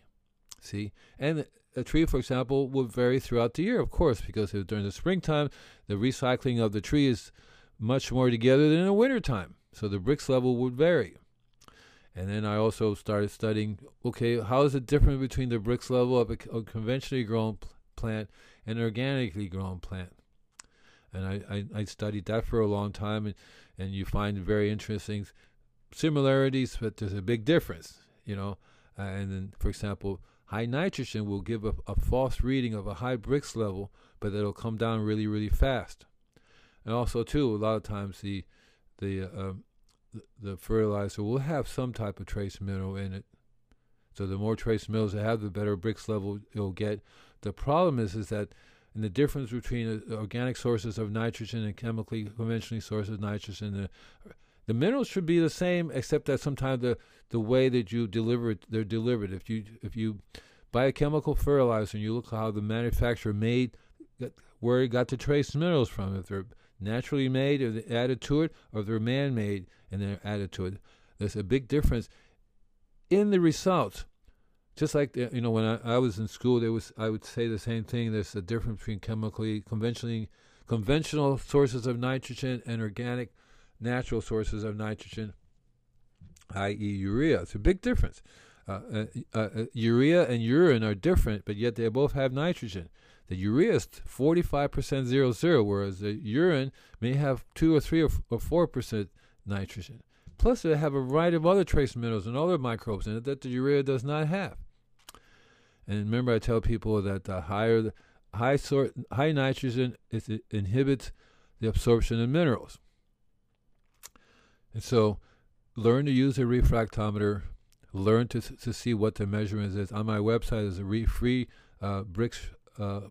see? And a tree, for example, will vary throughout the year, of course, because during the springtime, the recycling of the tree is much more together than in the wintertime. So the bricks level would vary. And then I also started studying, okay, how is it different between the bricks level of a, a conventionally grown p- plant and an organically grown plant? And I, I, I studied that for a long time, and, and you find very interesting similarities, but there's a big difference, you know. Uh, and then, for example, high nitrogen will give a, a false reading of a high bricks level, but it'll come down really, really fast. And also, too, a lot of times the the uh, the, the fertilizer will have some type of trace mineral in it. So the more trace minerals it have, the better bricks level you'll get. The problem is, is that and the difference between uh, organic sources of nitrogen and chemically, conventionally sources of nitrogen, the, the minerals should be the same, except that sometimes the, the way that you deliver it, they're delivered. If you if you buy a chemical fertilizer and you look how the manufacturer made, where it got the trace minerals from, if they're naturally made or they're added to it, or if they're man-made and they're added to it, there's a big difference in the results. Just like, you know, when I, I was in school, there was I would say the same thing. There's a difference between chemically, conventionally, conventional sources of nitrogen and organic, natural sources of nitrogen, that is urea. It's a big difference. Uh, uh, uh, urea and urine are different, but yet they both have nitrogen. The urea is forty-five percent zero zero, whereas the urine may have two or three or, f- or four percent nitrogen. Plus, they have a variety of other trace minerals and other microbes in it that the urea does not have. And remember, I tell people that the higher, the high sort, high nitrogen is, it inhibits the absorption of minerals. And so, learn to use a refractometer. Learn to to see what the measurements is. On my website is a re- free uh, bricks uh,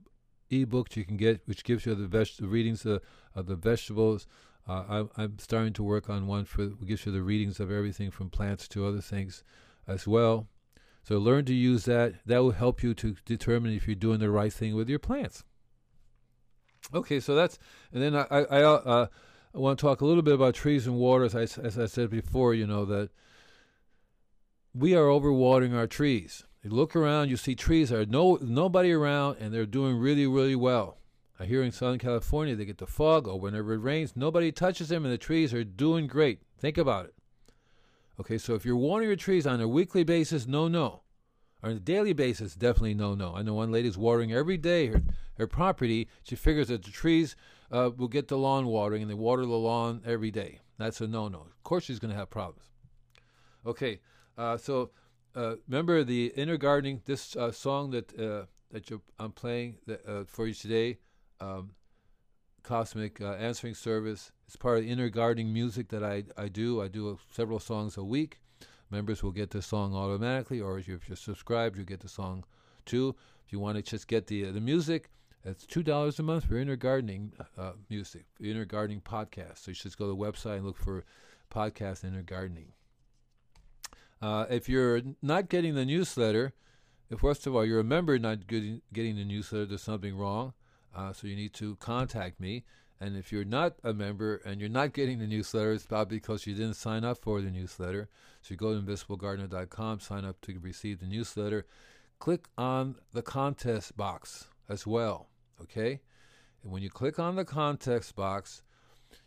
ebook you can get, which gives you the veg- readings uh, of the vegetables. Uh, I, I'm starting to work on one for gives you the readings of everything from plants to other things as well. So learn to use that. That will help you to determine if you're doing the right thing with your plants. Okay, so that's, and then I, I, I, uh, I want to talk a little bit about trees and water. As I, as I said before, you know, that we are overwatering our trees. You look around, you see trees, there are no nobody around, and they're doing really, really well. I hear in Southern California, they get the fog, or whenever it rains, nobody touches them, and the trees are doing great. Think about it. Okay, so if you're watering your trees on a weekly basis, no, no. On a daily basis, definitely no, no. I know one lady's watering every day her, her property. She figures that the trees uh, will get the lawn watering, and they water the lawn every day. That's a no-no. Of course she's going to have problems. Okay, uh, so uh, remember the inner gardening, this uh, song that uh, that you're, I'm playing that, uh, for you today, um, Cosmic uh, Answering Service. It's part of the inner gardening music that I, I do. I do a, several songs a week. Members will get the song automatically, or if you're subscribed, you get the song too. If you want to just get the uh, the music, it's two dollars a month for inner gardening uh, music, inner gardening podcast. So you should just go to the website and look for podcast inner gardening. Uh, if you're not getting the newsletter, if first of all you remember not getting, getting the newsletter, there's something wrong. Uh, so you need to contact me. And if you're not a member and you're not getting the newsletter, it's probably because you didn't sign up for the newsletter. So you go to invisible gardener dot com, sign up to receive the newsletter. Click on the contest box as well, okay? And when you click on the contest box,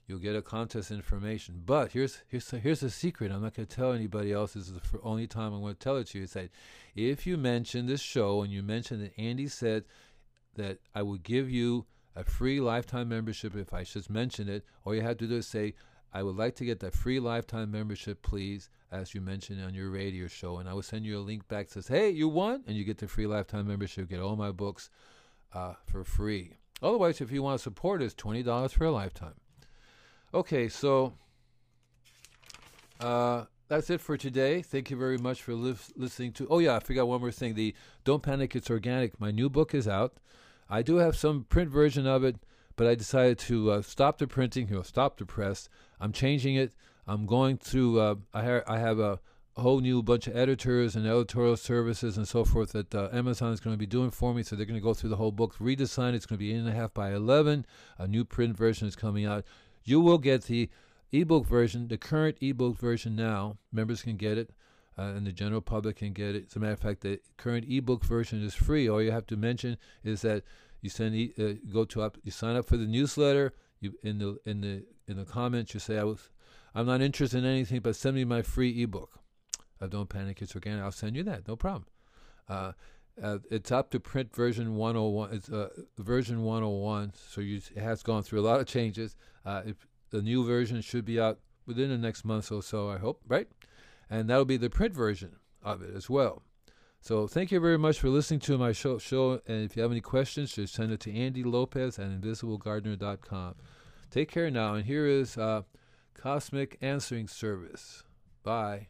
you'll get a contest information. But here's here's here's a secret. I'm not going to tell anybody else. This is the only time I'm going to tell it to you. It's that if you mention this show and you mention that Andy said that I would give you a free lifetime membership, if I should mention it, all you have to do is say, I would like to get that free lifetime membership, please, as you mentioned on your radio show. And I will send you a link back that says, hey, you won, and you get the free lifetime membership, get all my books uh, for free. Otherwise, if you want to support us, twenty dollars for a lifetime. Okay, so uh, that's it for today. Thank you very much for li- listening to, oh yeah, I forgot one more thing. The Don't Panic, It's Organic, my new book is out. I do have some print version of it, but I decided to uh, stop the printing, you know, stop the press. I'm changing it. I'm going to, uh, I, ha- I have a whole new bunch of editors and editorial services and so forth that uh, Amazon is going to be doing for me. So they're going to go through the whole book, redesign. It's going to be eight and a half by eleven. A new print version is coming out. You will get the ebook version, the current ebook version now. Members can get it. Uh, and the general public can get it. As a matter of fact, the current ebook version is free. All you have to mention is that you send, e- uh, go to up, you sign up for the newsletter. You in the in the in the comments, you say I was, I'm not interested in anything, but send me my free ebook. Uh, Don't Panic, It's Organic. I'll send you that, no problem. Uh, uh, it's up to print version one oh one. It's uh, version one oh one. So you, it has gone through a lot of changes. Uh, if the new version should be out within the next month or so, I hope, right? And that'll be the print version of it as well. So thank you very much for listening to my show. show. And if you have any questions, just send it to Andy Lopez at invisible gardener dot com. Take care now. And here is uh, Cosmic Answering Service. Bye.